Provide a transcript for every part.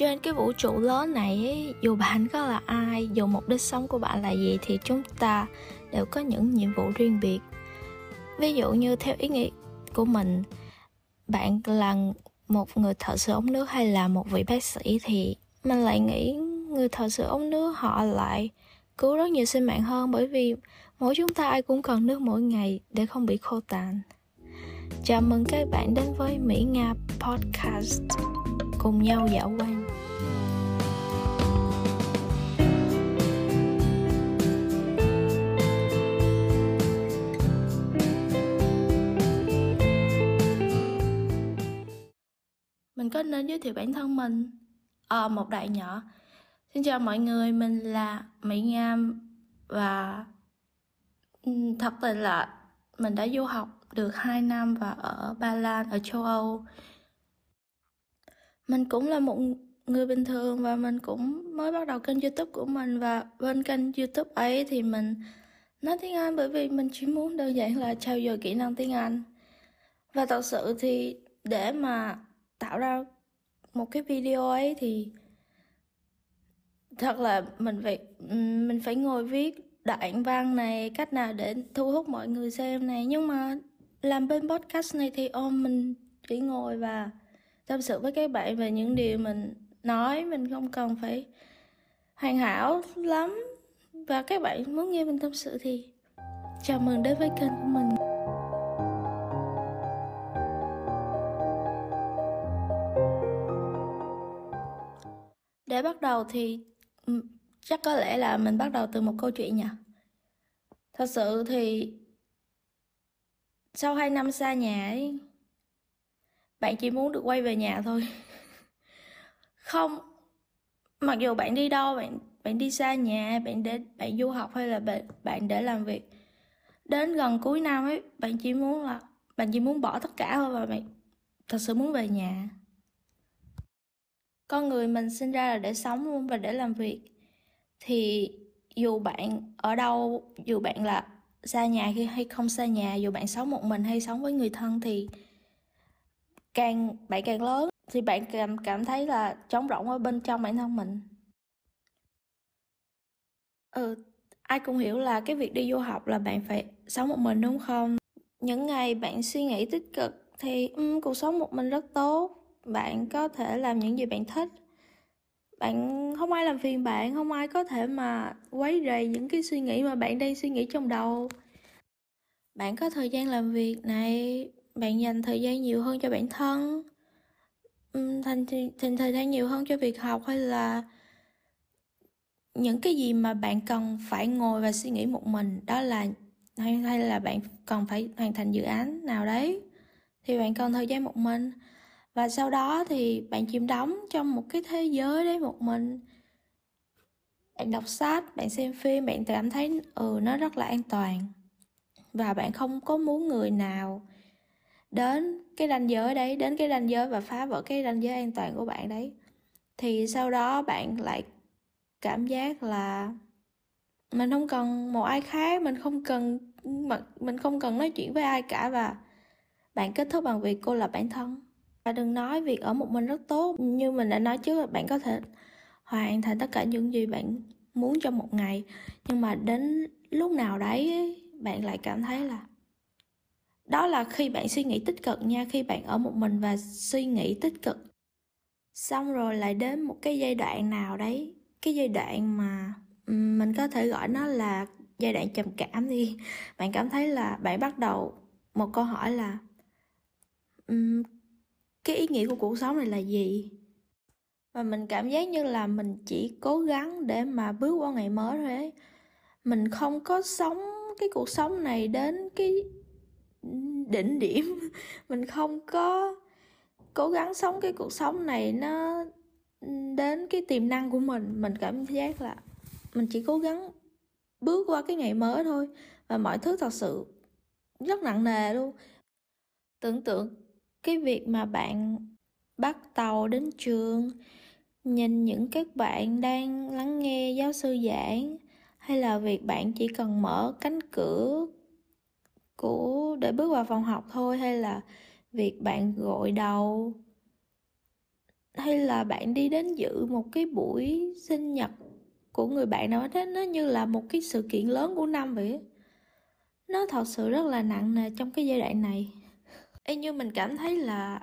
trên cái vũ trụ lớn này ấy, dù bạn có là ai, dù mục đích sống của bạn là gì thì chúng ta đều có những nhiệm vụ riêng biệt. Ví dụ như theo ý nghĩa của mình, bạn là một người thợ sửa ống nước hay là một vị bác sĩ, thì mình lại nghĩ người thợ sửa ống nước họ lại cứu rất nhiều sinh mạng hơn, bởi vì mỗi chúng ta ai cũng cần nước mỗi ngày để không bị khô tàn. Chào mừng các bạn đến với Mỹ Nga Podcast, cùng nhau dạo quanh. Mình có nên giới thiệu bản thân mình? Một đoạn nhỏ. Xin chào mọi người, mình là Mỹ Nga và thật tình là mình đã du học được 2 năm và ở Ba Lan, ở châu Âu. Mình cũng là một người bình thường và mình cũng mới bắt đầu kênh YouTube của mình, và bên kênh YouTube ấy thì mình nói tiếng Anh bởi vì mình chỉ muốn đơn giản là trau dồi kỹ năng tiếng Anh. Và thật sự thì để mà tạo ra một cái video ấy thì thật là mình phải ngồi viết đoạn văn này, cách nào để thu hút mọi người xem này. Nhưng mà làm bên podcast này thì mình chỉ ngồi và tâm sự với các bạn về những điều mình nói. Mình không cần phải hoàn hảo lắm. Và các bạn muốn nghe mình tâm sự thì chào mừng đến với kênh của mình. Để bắt đầu thì chắc có lẽ là mình bắt đầu từ một câu chuyện nhỉ. Thật sự thì sau 2 năm xa nhà ấy, bạn chỉ muốn được quay về nhà thôi. Không, mặc dù bạn đi đâu, bạn đi xa nhà, bạn du học hay là bạn để làm việc, đến gần cuối năm ấy, bạn chỉ muốn bỏ tất cả thôi và bạn thật sự muốn về nhà. Con người mình sinh ra là để sống luôn và để làm việc. Thì dù bạn ở đâu, dù bạn là xa nhà hay không xa nhà, dù bạn sống một mình hay sống với người thân, thì bạn càng lớn thì bạn cảm thấy là trống rỗng ở bên trong bản thân mình. Ai cũng hiểu là cái việc đi du học là bạn phải sống một mình, đúng không? Những ngày bạn suy nghĩ tích cực thì cuộc sống một mình rất tốt. Bạn có thể làm những gì bạn thích, bạn không ai làm phiền bạn, không ai có thể mà quấy rầy những cái suy nghĩ mà bạn đang suy nghĩ trong đầu. Bạn có thời gian làm việc này, bạn dành thời gian nhiều hơn cho bản thân, dành thời gian nhiều hơn cho việc học hay là những cái gì mà bạn cần phải ngồi và suy nghĩ một mình, đó là hay là bạn cần phải hoàn thành dự án nào đấy thì bạn cần thời gian một mình. Và sau đó thì bạn chìm đắm trong một cái thế giới đấy một mình. Bạn đọc sách, bạn xem phim, bạn cảm thấy nó rất là an toàn. Và bạn không có muốn người nào đến cái ranh giới và phá vỡ cái ranh giới an toàn của bạn đấy. Thì sau đó bạn lại cảm giác là mình không cần một ai khác, mình không cần nói chuyện với ai cả, và bạn kết thúc bằng việc cô lập bản thân. Và đừng nói việc ở một mình rất tốt, như mình đã nói trước là bạn có thể hoàn thành tất cả những gì bạn muốn trong một ngày, nhưng mà đến lúc nào đấy bạn lại cảm thấy là đó là khi bạn suy nghĩ tích cực nha, khi bạn ở một mình và suy nghĩ tích cực. Xong rồi lại đến một cái giai đoạn nào đấy, cái giai đoạn mà mình có thể gọi nó là giai đoạn trầm cảm đi. Bạn cảm thấy là bạn bắt đầu một câu hỏi là cái ý nghĩa của cuộc sống này là gì? Và mình cảm giác như là mình chỉ cố gắng để mà bước qua ngày mới thôi ấy. Mình không có sống cái cuộc sống này đến cái đỉnh điểm. Mình không có cố gắng sống cái cuộc sống này nó đến cái tiềm năng của mình. Mình cảm giác là mình chỉ cố gắng bước qua cái ngày mới thôi. Và mọi thứ thật sự rất nặng nề luôn. Tưởng tượng cái việc mà bạn bắt tàu đến trường, nhìn những các bạn đang lắng nghe giáo sư giảng, hay là việc bạn chỉ cần mở cánh cửa để bước vào phòng học thôi, hay là việc bạn gội đầu, hay là bạn đi đến dự một cái buổi sinh nhật của người bạn nào đó, nó như là một cái sự kiện lớn của năm vậy. Nó thật sự rất là nặng nề trong cái giai đoạn này. Ê, như mình cảm thấy là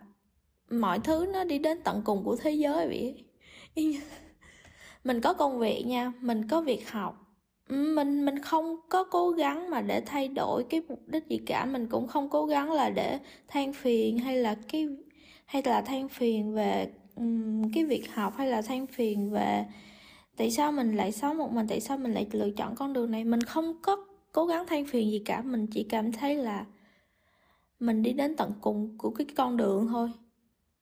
mọi thứ nó đi đến tận cùng của thế giới vậy. Mình có công việc nha, mình có việc học, mình không có cố gắng mà để thay đổi cái mục đích gì cả. Mình cũng không cố gắng là để than phiền hay là than phiền về cái việc học, hay là than phiền về tại sao mình lại sống một mình, tại sao mình lại lựa chọn con đường này. Mình không có cố gắng than phiền gì cả, mình chỉ cảm thấy là mình đi đến tận cùng của cái con đường thôi.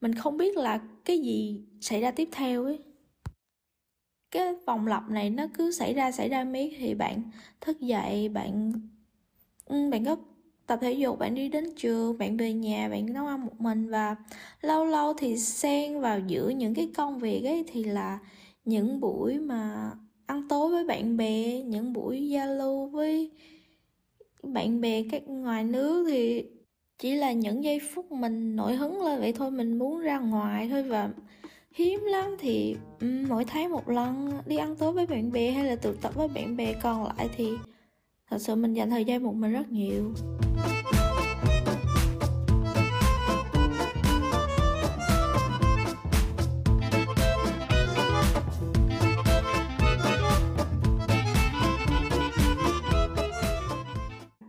Mình không biết là cái gì xảy ra tiếp theo ấy. Cái vòng lặp này nó cứ xảy ra miết. Thì bạn thức dậy, bạn có tập thể dục, bạn đi đến trường, bạn về nhà, bạn nấu ăn một mình. Và lâu lâu thì xen vào giữa những cái công việc ấy thì là những buổi mà ăn tối với bạn bè, những buổi giao lưu với bạn bè các ngoài nước, thì chỉ là những giây phút mình nổi hứng lên vậy thôi, mình muốn ra ngoài thôi. Và hiếm lắm thì mỗi tháng một lần đi ăn tối với bạn bè hay là tụ tập với bạn bè, còn lại thì thật sự mình dành thời gian một mình rất nhiều.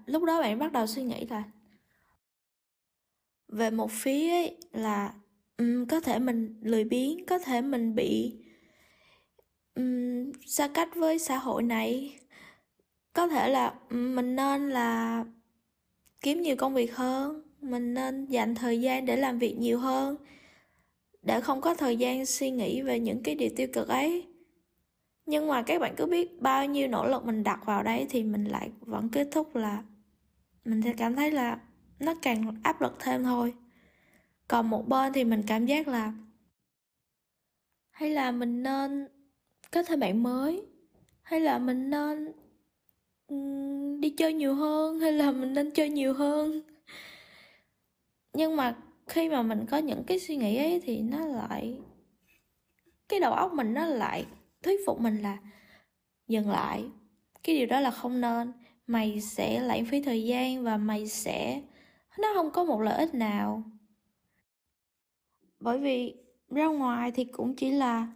Lúc đó bạn bắt đầu suy nghĩ là về một phía ấy là có thể mình lười biếng, có thể mình bị xa cách với xã hội này, có thể là mình nên là kiếm nhiều công việc hơn, mình nên dành thời gian để làm việc nhiều hơn, để không có thời gian suy nghĩ về những cái điều tiêu cực ấy. Nhưng mà các bạn cứ biết bao nhiêu nỗ lực mình đặt vào đấy thì mình lại vẫn kết thúc là mình sẽ cảm thấy là nó càng áp lực thêm thôi. Còn một bên thì mình cảm giác là hay là mình nên kết thêm bạn mới, hay là mình nên đi chơi nhiều hơn, hay là mình nên chơi nhiều hơn. Nhưng mà khi mà mình có những cái suy nghĩ ấy thì nó lại, cái đầu óc mình nó lại thuyết phục mình là dừng lại, cái điều đó là không nên, mày sẽ lãng phí thời gian và mày sẽ, nó không có một lợi ích nào. Bởi vì ra ngoài thì cũng chỉ là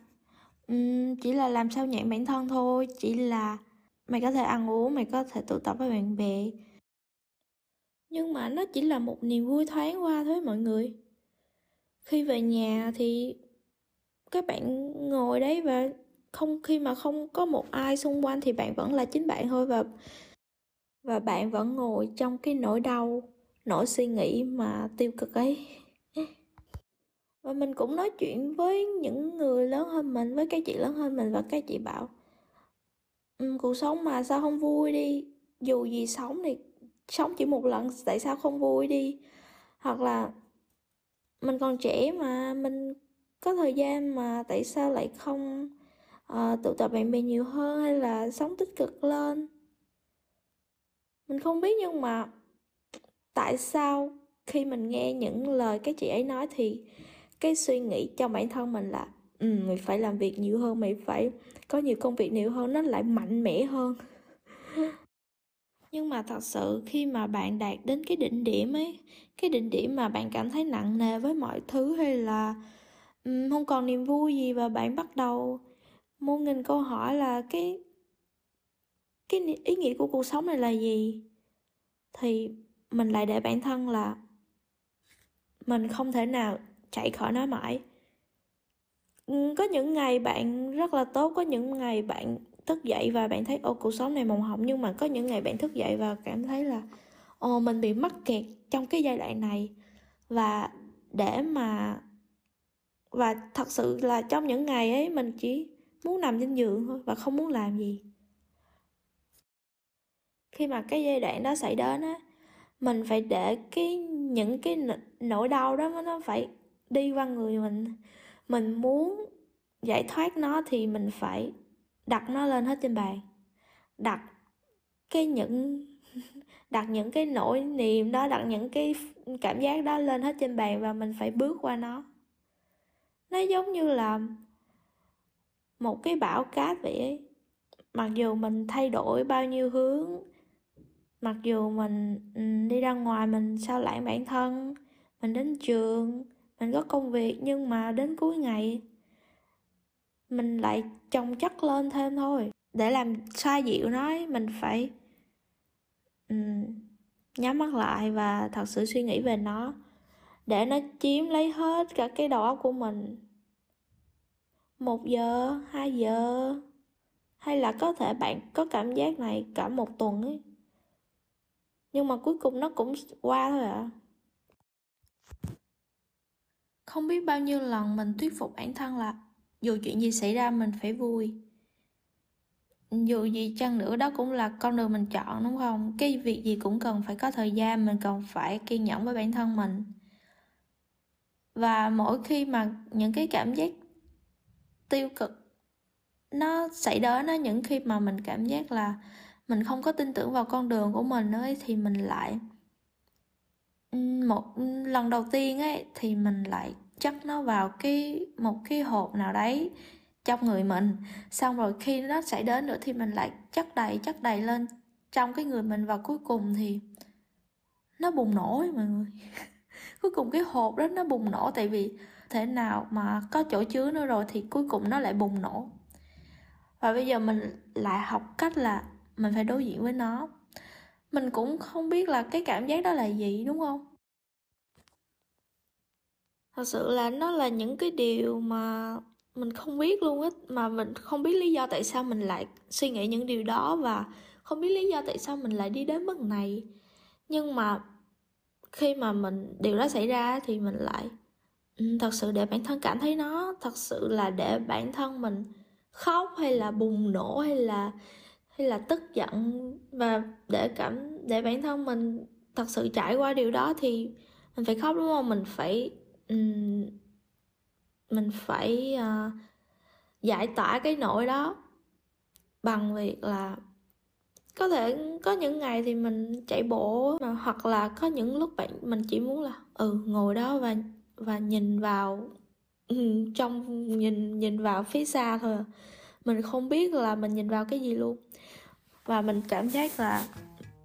làm sao nhẹ bản thân thôi, chỉ là mày có thể ăn uống, mày có thể tụ tập với bạn bè. Nhưng mà nó chỉ là một niềm vui thoáng qua thôi mọi người. Khi về nhà thì các bạn ngồi đấy và khi mà không có một ai xung quanh thì bạn vẫn là chính bạn thôi, và bạn vẫn ngồi trong cái nỗi đau, nỗi suy nghĩ mà tiêu cực ấy. Và mình cũng nói chuyện với những người lớn hơn mình, với các chị lớn hơn mình, và các chị bảo cuộc sống mà sao không vui đi, dù gì sống thì sống chỉ một lần, tại sao không vui đi. Hoặc là mình còn trẻ mà, mình có thời gian mà, tại sao lại không tụ tập bạn bè nhiều hơn, hay là sống tích cực lên. Mình không biết, nhưng mà tại sao khi mình nghe những lời các chị ấy nói thì cái suy nghĩ trong bản thân mình là mày phải làm việc nhiều hơn, mày phải có nhiều công việc nhiều hơn, nó lại mạnh mẽ hơn. Nhưng mà thật sự khi mà bạn đạt đến cái đỉnh điểm ấy, cái đỉnh điểm mà bạn cảm thấy nặng nề với mọi thứ, hay là không còn niềm vui gì, và bạn bắt đầu muôn nghìn câu hỏi là cái ý nghĩa của cuộc sống này là gì, thì mình lại để bản thân là mình không thể nào chạy khỏi nó mãi. Có những ngày bạn rất là tốt, có những ngày bạn thức dậy và bạn thấy cuộc sống này màu hồng, nhưng mà có những ngày bạn thức dậy và cảm thấy là mình bị mắc kẹt trong cái giai đoạn này. Và thật sự là trong những ngày ấy mình chỉ muốn nằm trên giường thôi và không muốn làm gì. Khi mà cái giai đoạn đó xảy đến á, mình phải để những cái nỗi đau đó nó phải đi qua người mình. Mình muốn giải thoát nó thì mình phải đặt nó lên hết trên bàn, đặt những cái nỗi niềm đó, đặt những cái cảm giác đó lên hết trên bàn, và mình phải bước qua nó. Nó giống như là một cái bão cát vậy ấy. Mặc dù mình thay đổi bao nhiêu hướng, mặc dù mình đi ra ngoài mình sao lãng bản thân, mình đến trường, mình có công việc, nhưng mà đến cuối ngày mình lại chồng chất lên thêm thôi. Để làm xoa dịu nó, mình phải nhắm mắt lại và thật sự suy nghĩ về nó, để nó chiếm lấy hết cả cái đầu óc của mình. 1 giờ, 2 giờ, hay là có thể bạn có cảm giác này cả 1 tuần ấy, nhưng mà cuối cùng nó cũng qua thôi ạ. Không biết bao nhiêu lần mình thuyết phục bản thân là dù chuyện gì xảy ra mình phải vui. Dù gì chăng nữa đó cũng là con đường mình chọn, đúng không? Cái việc gì cũng cần phải có thời gian, mình cần phải kiên nhẫn với bản thân mình. Và mỗi khi mà những cái cảm giác tiêu cực nó xảy đến đó, những khi mà mình cảm giác là mình không có tin tưởng vào con đường của mình ấy, thì mình lại một lần đầu tiên ấy thì mình lại chắc nó vào một cái hộp nào đấy trong người mình, xong rồi khi nó xảy đến nữa thì mình lại chắc đầy lên trong cái người mình, và cuối cùng thì nó bùng nổ ấy, mọi người. Cuối cùng cái hộp đó nó bùng nổ, tại vì thể nào mà có chỗ chứa nữa rồi thì cuối cùng nó lại bùng nổ. Và bây giờ mình lại học cách là mình phải đối diện với nó. Mình cũng không biết là cái cảm giác đó là gì, đúng không? Thật sự là nó là những cái điều mà mình không biết luôn á, mà mình không biết lý do tại sao mình lại suy nghĩ những điều đó, và không biết lý do tại sao mình lại đi đến mức này. Nhưng mà khi mà điều đó xảy ra thì mình lại thật sự để bản thân cảm thấy nó, thật sự là để bản thân mình khóc hay là bùng nổ hay là tức giận, và để bản thân mình thật sự trải qua điều đó thì mình phải khóc, đúng không? Mình phải giải tỏa cái nỗi đó bằng việc là có thể có những ngày thì mình chạy bộ, mà hoặc là có những lúc mình chỉ muốn là ngồi đó và nhìn vào nhìn vào phía xa thôi. Mình không biết là mình nhìn vào cái gì luôn, và mình cảm giác là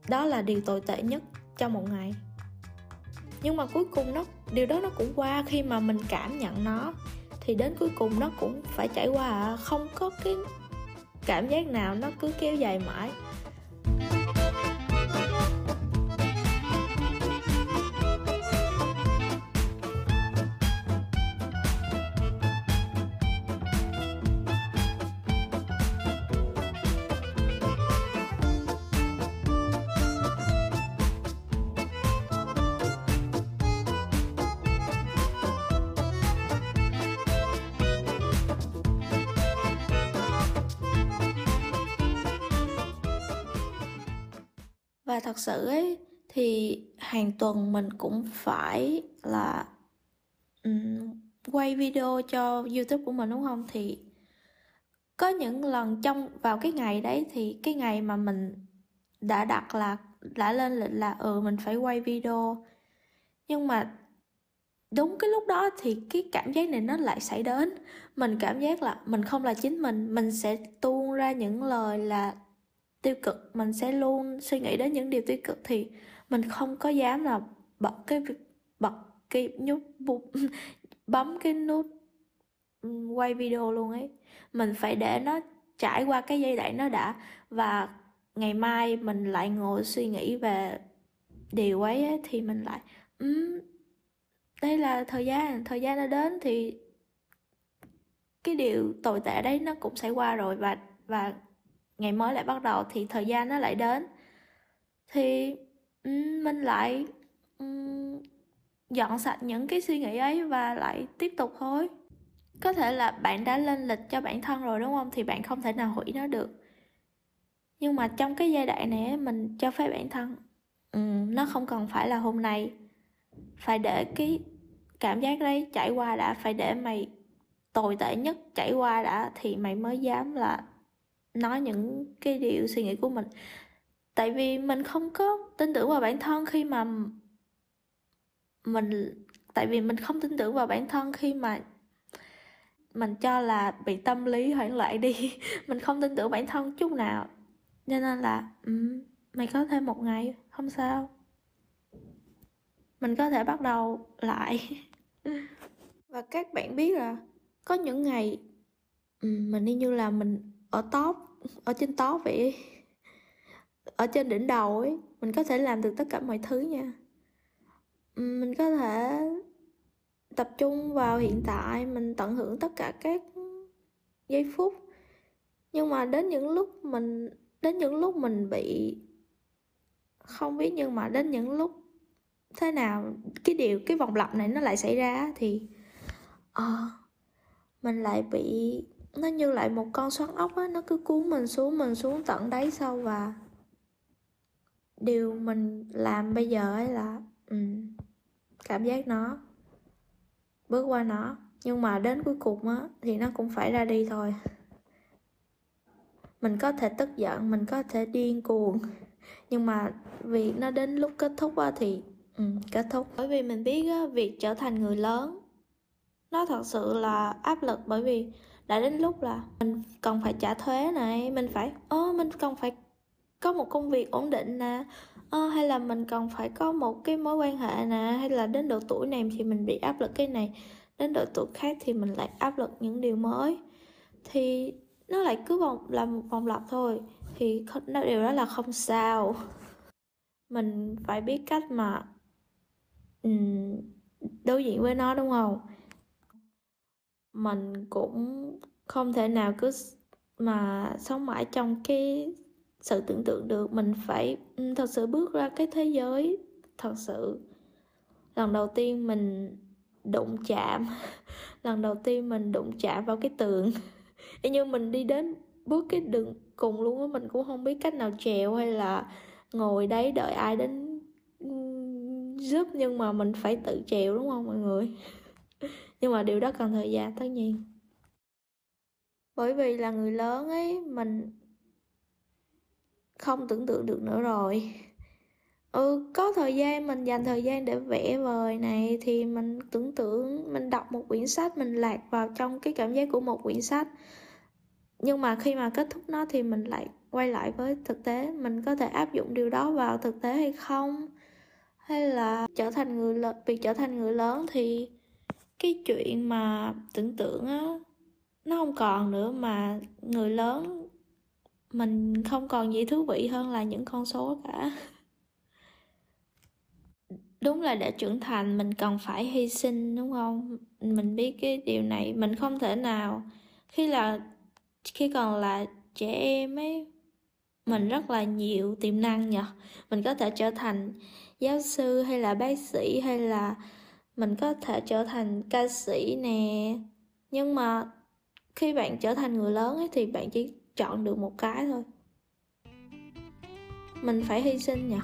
đó là điều tồi tệ nhất trong một ngày. Nhưng mà cuối cùng điều đó nó cũng qua. Khi mà mình cảm nhận nó thì đến cuối cùng nó cũng phải trải qua. Không có cái cảm giác nào nó cứ kéo dài mãi. Và thật sự ấy, thì hàng tuần mình cũng phải là quay video cho YouTube của mình, đúng không? Thì có những lần vào cái ngày đấy, thì cái ngày mà mình đã đặt là đã lên lịch là mình phải quay video, nhưng mà đúng cái lúc đó thì cái cảm giác này nó lại xảy đến. Mình cảm giác là mình không là chính mình sẽ tuôn ra những lời là tiêu cực, mình sẽ luôn suy nghĩ đến những điều tiêu cực, thì mình không có dám là bấm cái nút quay video luôn ấy. Mình phải để nó trải qua cái giai đoạn nó đã, và ngày mai mình lại ngồi suy nghĩ về điều ấy thì mình lại đây là thời gian đã đến, thì cái điều tồi tệ đấy nó cũng sẽ qua rồi, và ngày mới lại bắt đầu, thì thời gian nó lại đến, thì mình lại dọn sạch những cái suy nghĩ ấy và lại tiếp tục thôi. Có thể là bạn đã lên lịch cho bản thân rồi, đúng không? Thì bạn không thể nào hủy nó được. Nhưng mà trong cái giai đoạn này mình cho phép bản thân nó không cần phải là hôm nay. Phải để cái cảm giác đấy trải qua đã, phải để mày tồi tệ nhất trải qua đã, thì mày mới dám là nói những cái điều suy nghĩ của mình. Tại vì mình không có tin tưởng vào bản thân khi mà Tại vì mình không tin tưởng vào bản thân khi mà mình cho là bị tâm lý hoảng loạn đi. Mình không tin tưởng bản thân chút nào. Cho nên là mày có thêm một ngày, không sao. Mình có thể bắt đầu lại. Và các bạn biết là có những ngày mình đi như là mình ở top, ở trên top vậy, ở trên đỉnh đầu ấy. Mình có thể làm được tất cả mọi thứ nha. Mình có thể tập trung vào hiện tại, mình tận hưởng tất cả các giây phút. Nhưng mà đến những lúc mình bị không biết, nhưng mà đến những lúc thế nào cái vòng lặp này nó lại xảy ra thì mình lại bị, nó như lại một con xoắn ốc á, nó cứ cuốn mình xuống tận đáy sâu. Và điều mình làm bây giờ ấy là cảm giác nó, bước qua nó, nhưng mà đến cuối cùng á thì nó cũng phải ra đi thôi. Mình có thể tức giận, mình có thể điên cuồng, nhưng mà vì nó đến lúc kết thúc á thì kết thúc. Bởi vì mình biết á, việc trở thành người lớn nó thật sự là áp lực, bởi vì đã đến lúc là mình còn phải trả thuế này, mình còn phải có một công việc ổn định nè, hay là mình còn phải có một cái mối quan hệ nè, hay là đến độ tuổi này thì mình bị áp lực cái này, đến độ tuổi khác thì mình lại áp lực những điều mới, thì nó lại cứ là một vòng lặp thôi. Thì điều đó là không sao. Mình phải biết cách mà đối diện với nó, đúng không? Mình cũng không thể nào cứ mà sống mãi trong cái sự tưởng tượng được. Mình phải thật sự bước ra cái thế giới thật sự. Lần đầu tiên mình đụng chạm lần đầu tiên mình đụng chạm vào cái tường. Như mình đi đến bước cái đường cùng luôn á, mình cũng không biết cách nào trèo hay là ngồi đấy đợi ai đến giúp, nhưng mà mình phải tự trèo, đúng không mọi người? Nhưng mà điều đó cần thời gian, tất nhiên. Bởi vì là người lớn ấy, mình không tưởng tượng được nữa rồi. Có thời gian, mình dành thời gian để vẽ vời này thì mình tưởng tượng, mình đọc một quyển sách, mình lạc vào trong cái cảm giác của một quyển sách. Nhưng mà khi mà kết thúc nó thì mình lại quay lại với thực tế. Mình có thể áp dụng điều đó vào thực tế hay không? Hay là việc trở thành người lớn thì cái chuyện mà tưởng tượng á, nó không còn nữa, mà người lớn mình không còn gì thú vị hơn là những con số cả. Đúng là để trưởng thành mình cần phải hy sinh, đúng không? Mình biết cái điều này, mình không thể nào khi còn là trẻ em ấy, mình rất là nhiều tiềm năng nhỉ. Mình có thể trở thành giáo sư hay là bác sĩ, hay là mình có thể trở thành ca sĩ nè. Nhưng mà khi bạn trở thành người lớn ấy, thì bạn chỉ chọn được một cái thôi. Mình phải hy sinh nhỉ.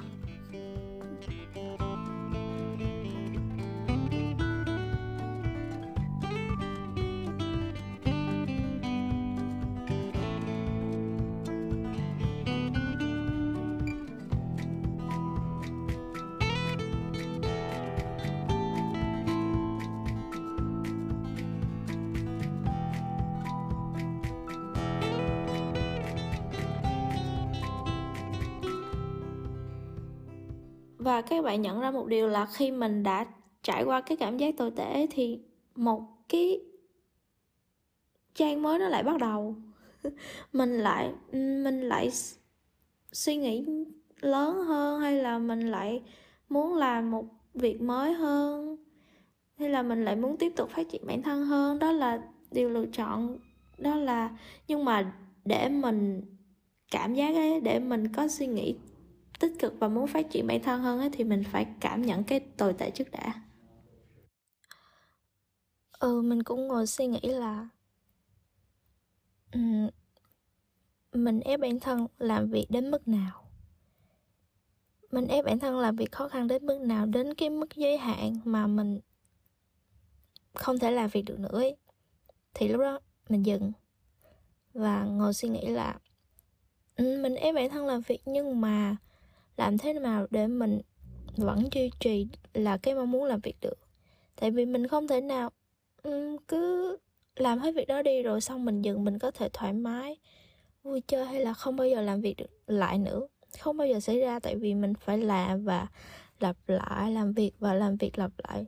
Và các bạn nhận ra một điều là khi mình đã trải qua cái cảm giác tồi tệ thì một cái trang mới nó lại bắt đầu. Mình lại suy nghĩ lớn hơn, hay là mình lại muốn làm một việc mới hơn, hay là mình lại muốn tiếp tục phát triển bản thân hơn. Đó là điều lựa chọn. Nhưng mà để mình cảm giác ấy, để mình có suy nghĩ tích cực và muốn phát triển bản thân hơn ấy, thì mình phải cảm nhận cái tồi tệ trước đã. Mình cũng ngồi suy nghĩ là mình ép bản thân làm việc đến mức nào, mình ép bản thân làm việc khó khăn đến mức nào, đến cái mức giới hạn mà mình không thể làm việc được nữa ấy. Thì lúc đó mình dừng và ngồi suy nghĩ là mình ép bản thân làm việc, nhưng mà làm thế nào để mình vẫn duy trì là cái mong muốn làm việc được. Tại vì mình không thể nào cứ làm hết việc đó đi rồi xong mình dừng, mình có thể thoải mái vui chơi hay là không bao giờ làm việc lại nữa, không bao giờ xảy ra. Tại vì mình phải làm và lặp lại, làm việc và làm việc lặp lại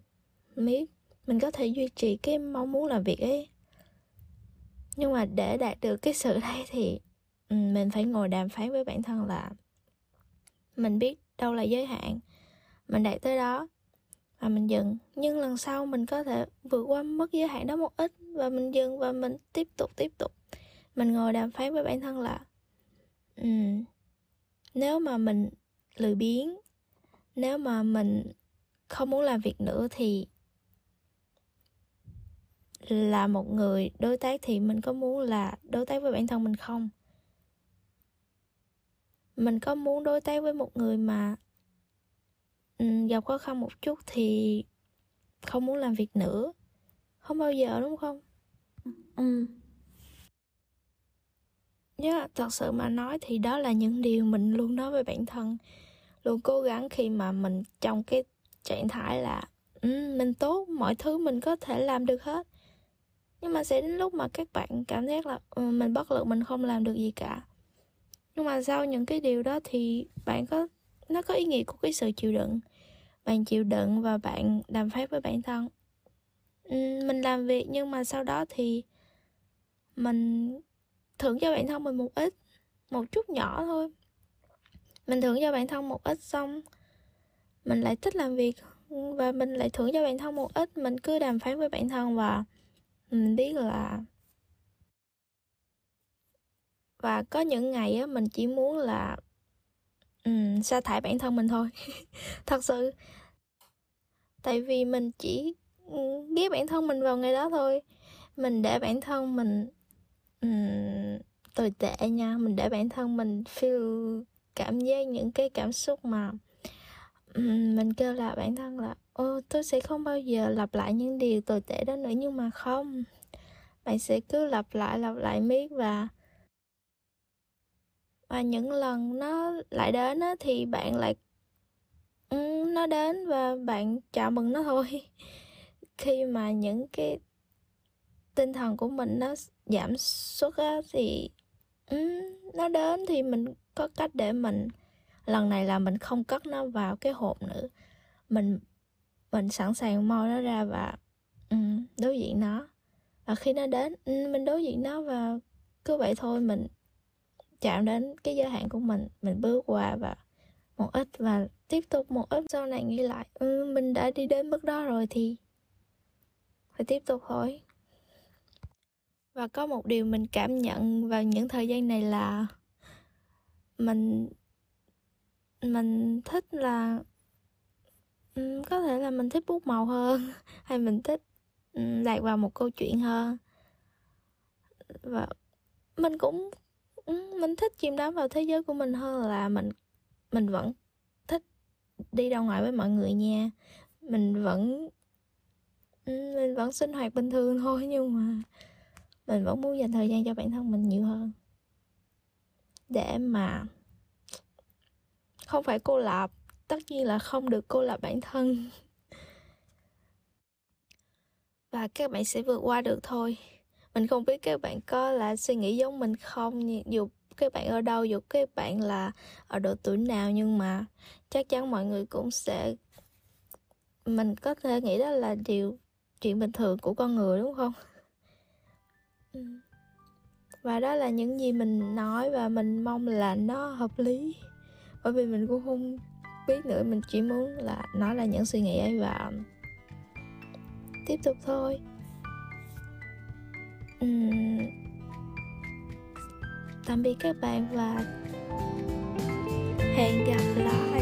miết mình có thể duy trì cái mong muốn làm việc ấy. Nhưng mà để đạt được cái sự đấy thì mình phải ngồi đàm phán với bản thân là mình biết đâu là giới hạn, mình đạt tới đó và mình dừng. Nhưng lần sau mình có thể vượt qua mất giới hạn đó một ít và mình dừng và mình tiếp tục. Mình ngồi đàm phán với bản thân là nếu mà mình lười biếng, nếu mà mình không muốn làm việc nữa thì là một người đối tác thì mình có muốn là đối tác với bản thân mình không? Mình có muốn đối tác với một người mà gặp khó khăn một chút thì không muốn làm việc nữa? Không bao giờ, đúng không? Thật sự mà nói thì đó là những điều mình luôn nói với bản thân, luôn cố gắng khi mà mình trong cái trạng thái là mình tốt, mọi thứ mình có thể làm được hết. Nhưng mà sẽ đến lúc mà các bạn cảm giác là mình bất lực, mình không làm được gì cả. Nhưng mà sau những cái điều đó thì nó có ý nghĩa của cái sự chịu đựng. Bạn chịu đựng và bạn đàm phán với bản thân. Mình làm việc nhưng mà sau đó thì mình thưởng cho bản thân mình một ít, một chút nhỏ thôi. Mình thưởng cho bản thân một ít xong mình lại thích làm việc và mình lại thưởng cho bản thân một ít. Mình cứ đàm phán với bản thân và mình biết là... Và có những ngày á, mình chỉ muốn là sa thải bản thân mình thôi. Thật sự. Tại vì mình chỉ ghé bản thân mình vào ngày đó thôi. Mình để bản thân mình tồi tệ nha. Mình để bản thân mình feel cảm giác những cái cảm xúc mà mình kêu là bản thân là tôi sẽ không bao giờ lặp lại những điều tồi tệ đó nữa. Nhưng mà không, bạn sẽ cứ lặp lại miết và những lần nó lại đến á, thì bạn lại nó đến và bạn chào mừng nó thôi. Khi mà những cái tinh thần của mình nó giảm sút á, thì nó đến thì mình có cách để mình lần này là mình không cất nó vào cái hộp nữa, mình sẵn sàng moi nó ra và đối diện nó. Và khi nó đến mình đối diện nó và cứ vậy thôi, mình chạm đến cái giới hạn của mình bước qua và một ít và tiếp tục một ít. Sau này nghĩ lại mình đã đi đến mức đó rồi thì phải tiếp tục thôi. Và có một điều mình cảm nhận vào những thời gian này là mình thích là có thể là mình thích bút màu hơn, hay mình thích lạc vào một câu chuyện hơn, và mình thích chìm đắm vào thế giới của mình hơn là mình vẫn thích đi ra ngoài với mọi người nha. Mình vẫn sinh hoạt bình thường thôi, nhưng mà mình vẫn muốn dành thời gian cho bản thân mình nhiều hơn để mà không phải cô lập. Tất nhiên là không được cô lập bản thân. Và các bạn sẽ vượt qua được thôi. Mình không biết các bạn có là suy nghĩ giống mình không, dù các bạn ở đâu, dù các bạn là ở độ tuổi nào, nhưng mà chắc chắn mọi người cũng sẽ... Mình có thể nghĩ đó là chuyện bình thường của con người, đúng không? Và đó là những gì mình nói và mình mong là nó hợp lý. Bởi vì mình cũng không biết nữa, mình chỉ muốn là nói là những suy nghĩ ấy và tiếp tục thôi. Tạm biệt các bạn và hẹn gặp lại.